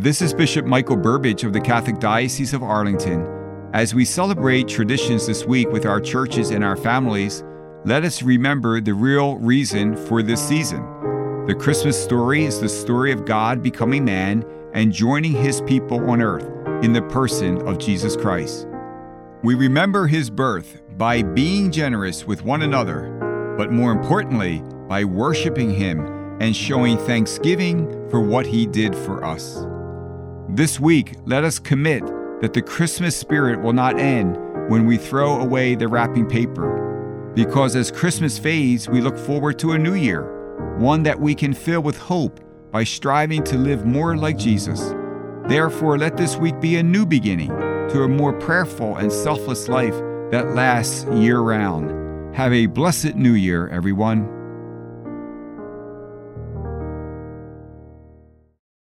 This is Bishop Michael Burbidge of the Catholic Diocese of Arlington. As we celebrate traditions this week with our churches and our families, let us remember the real reason for this season. The Christmas story is the story of God becoming man and joining his people on earth in the person of Jesus Christ. We remember his birth by being generous with one another, but more importantly, by worshiping him and showing thanksgiving for what he did for us. This week, let us commit that the Christmas spirit will not end when we throw away the wrapping paper, because as Christmas fades, we look forward to a new year, one that we can fill with hope by striving to live more like Jesus. Therefore, let this week be a new beginning to a more prayerful and selfless life that lasts year-round. Have a blessed new year, everyone.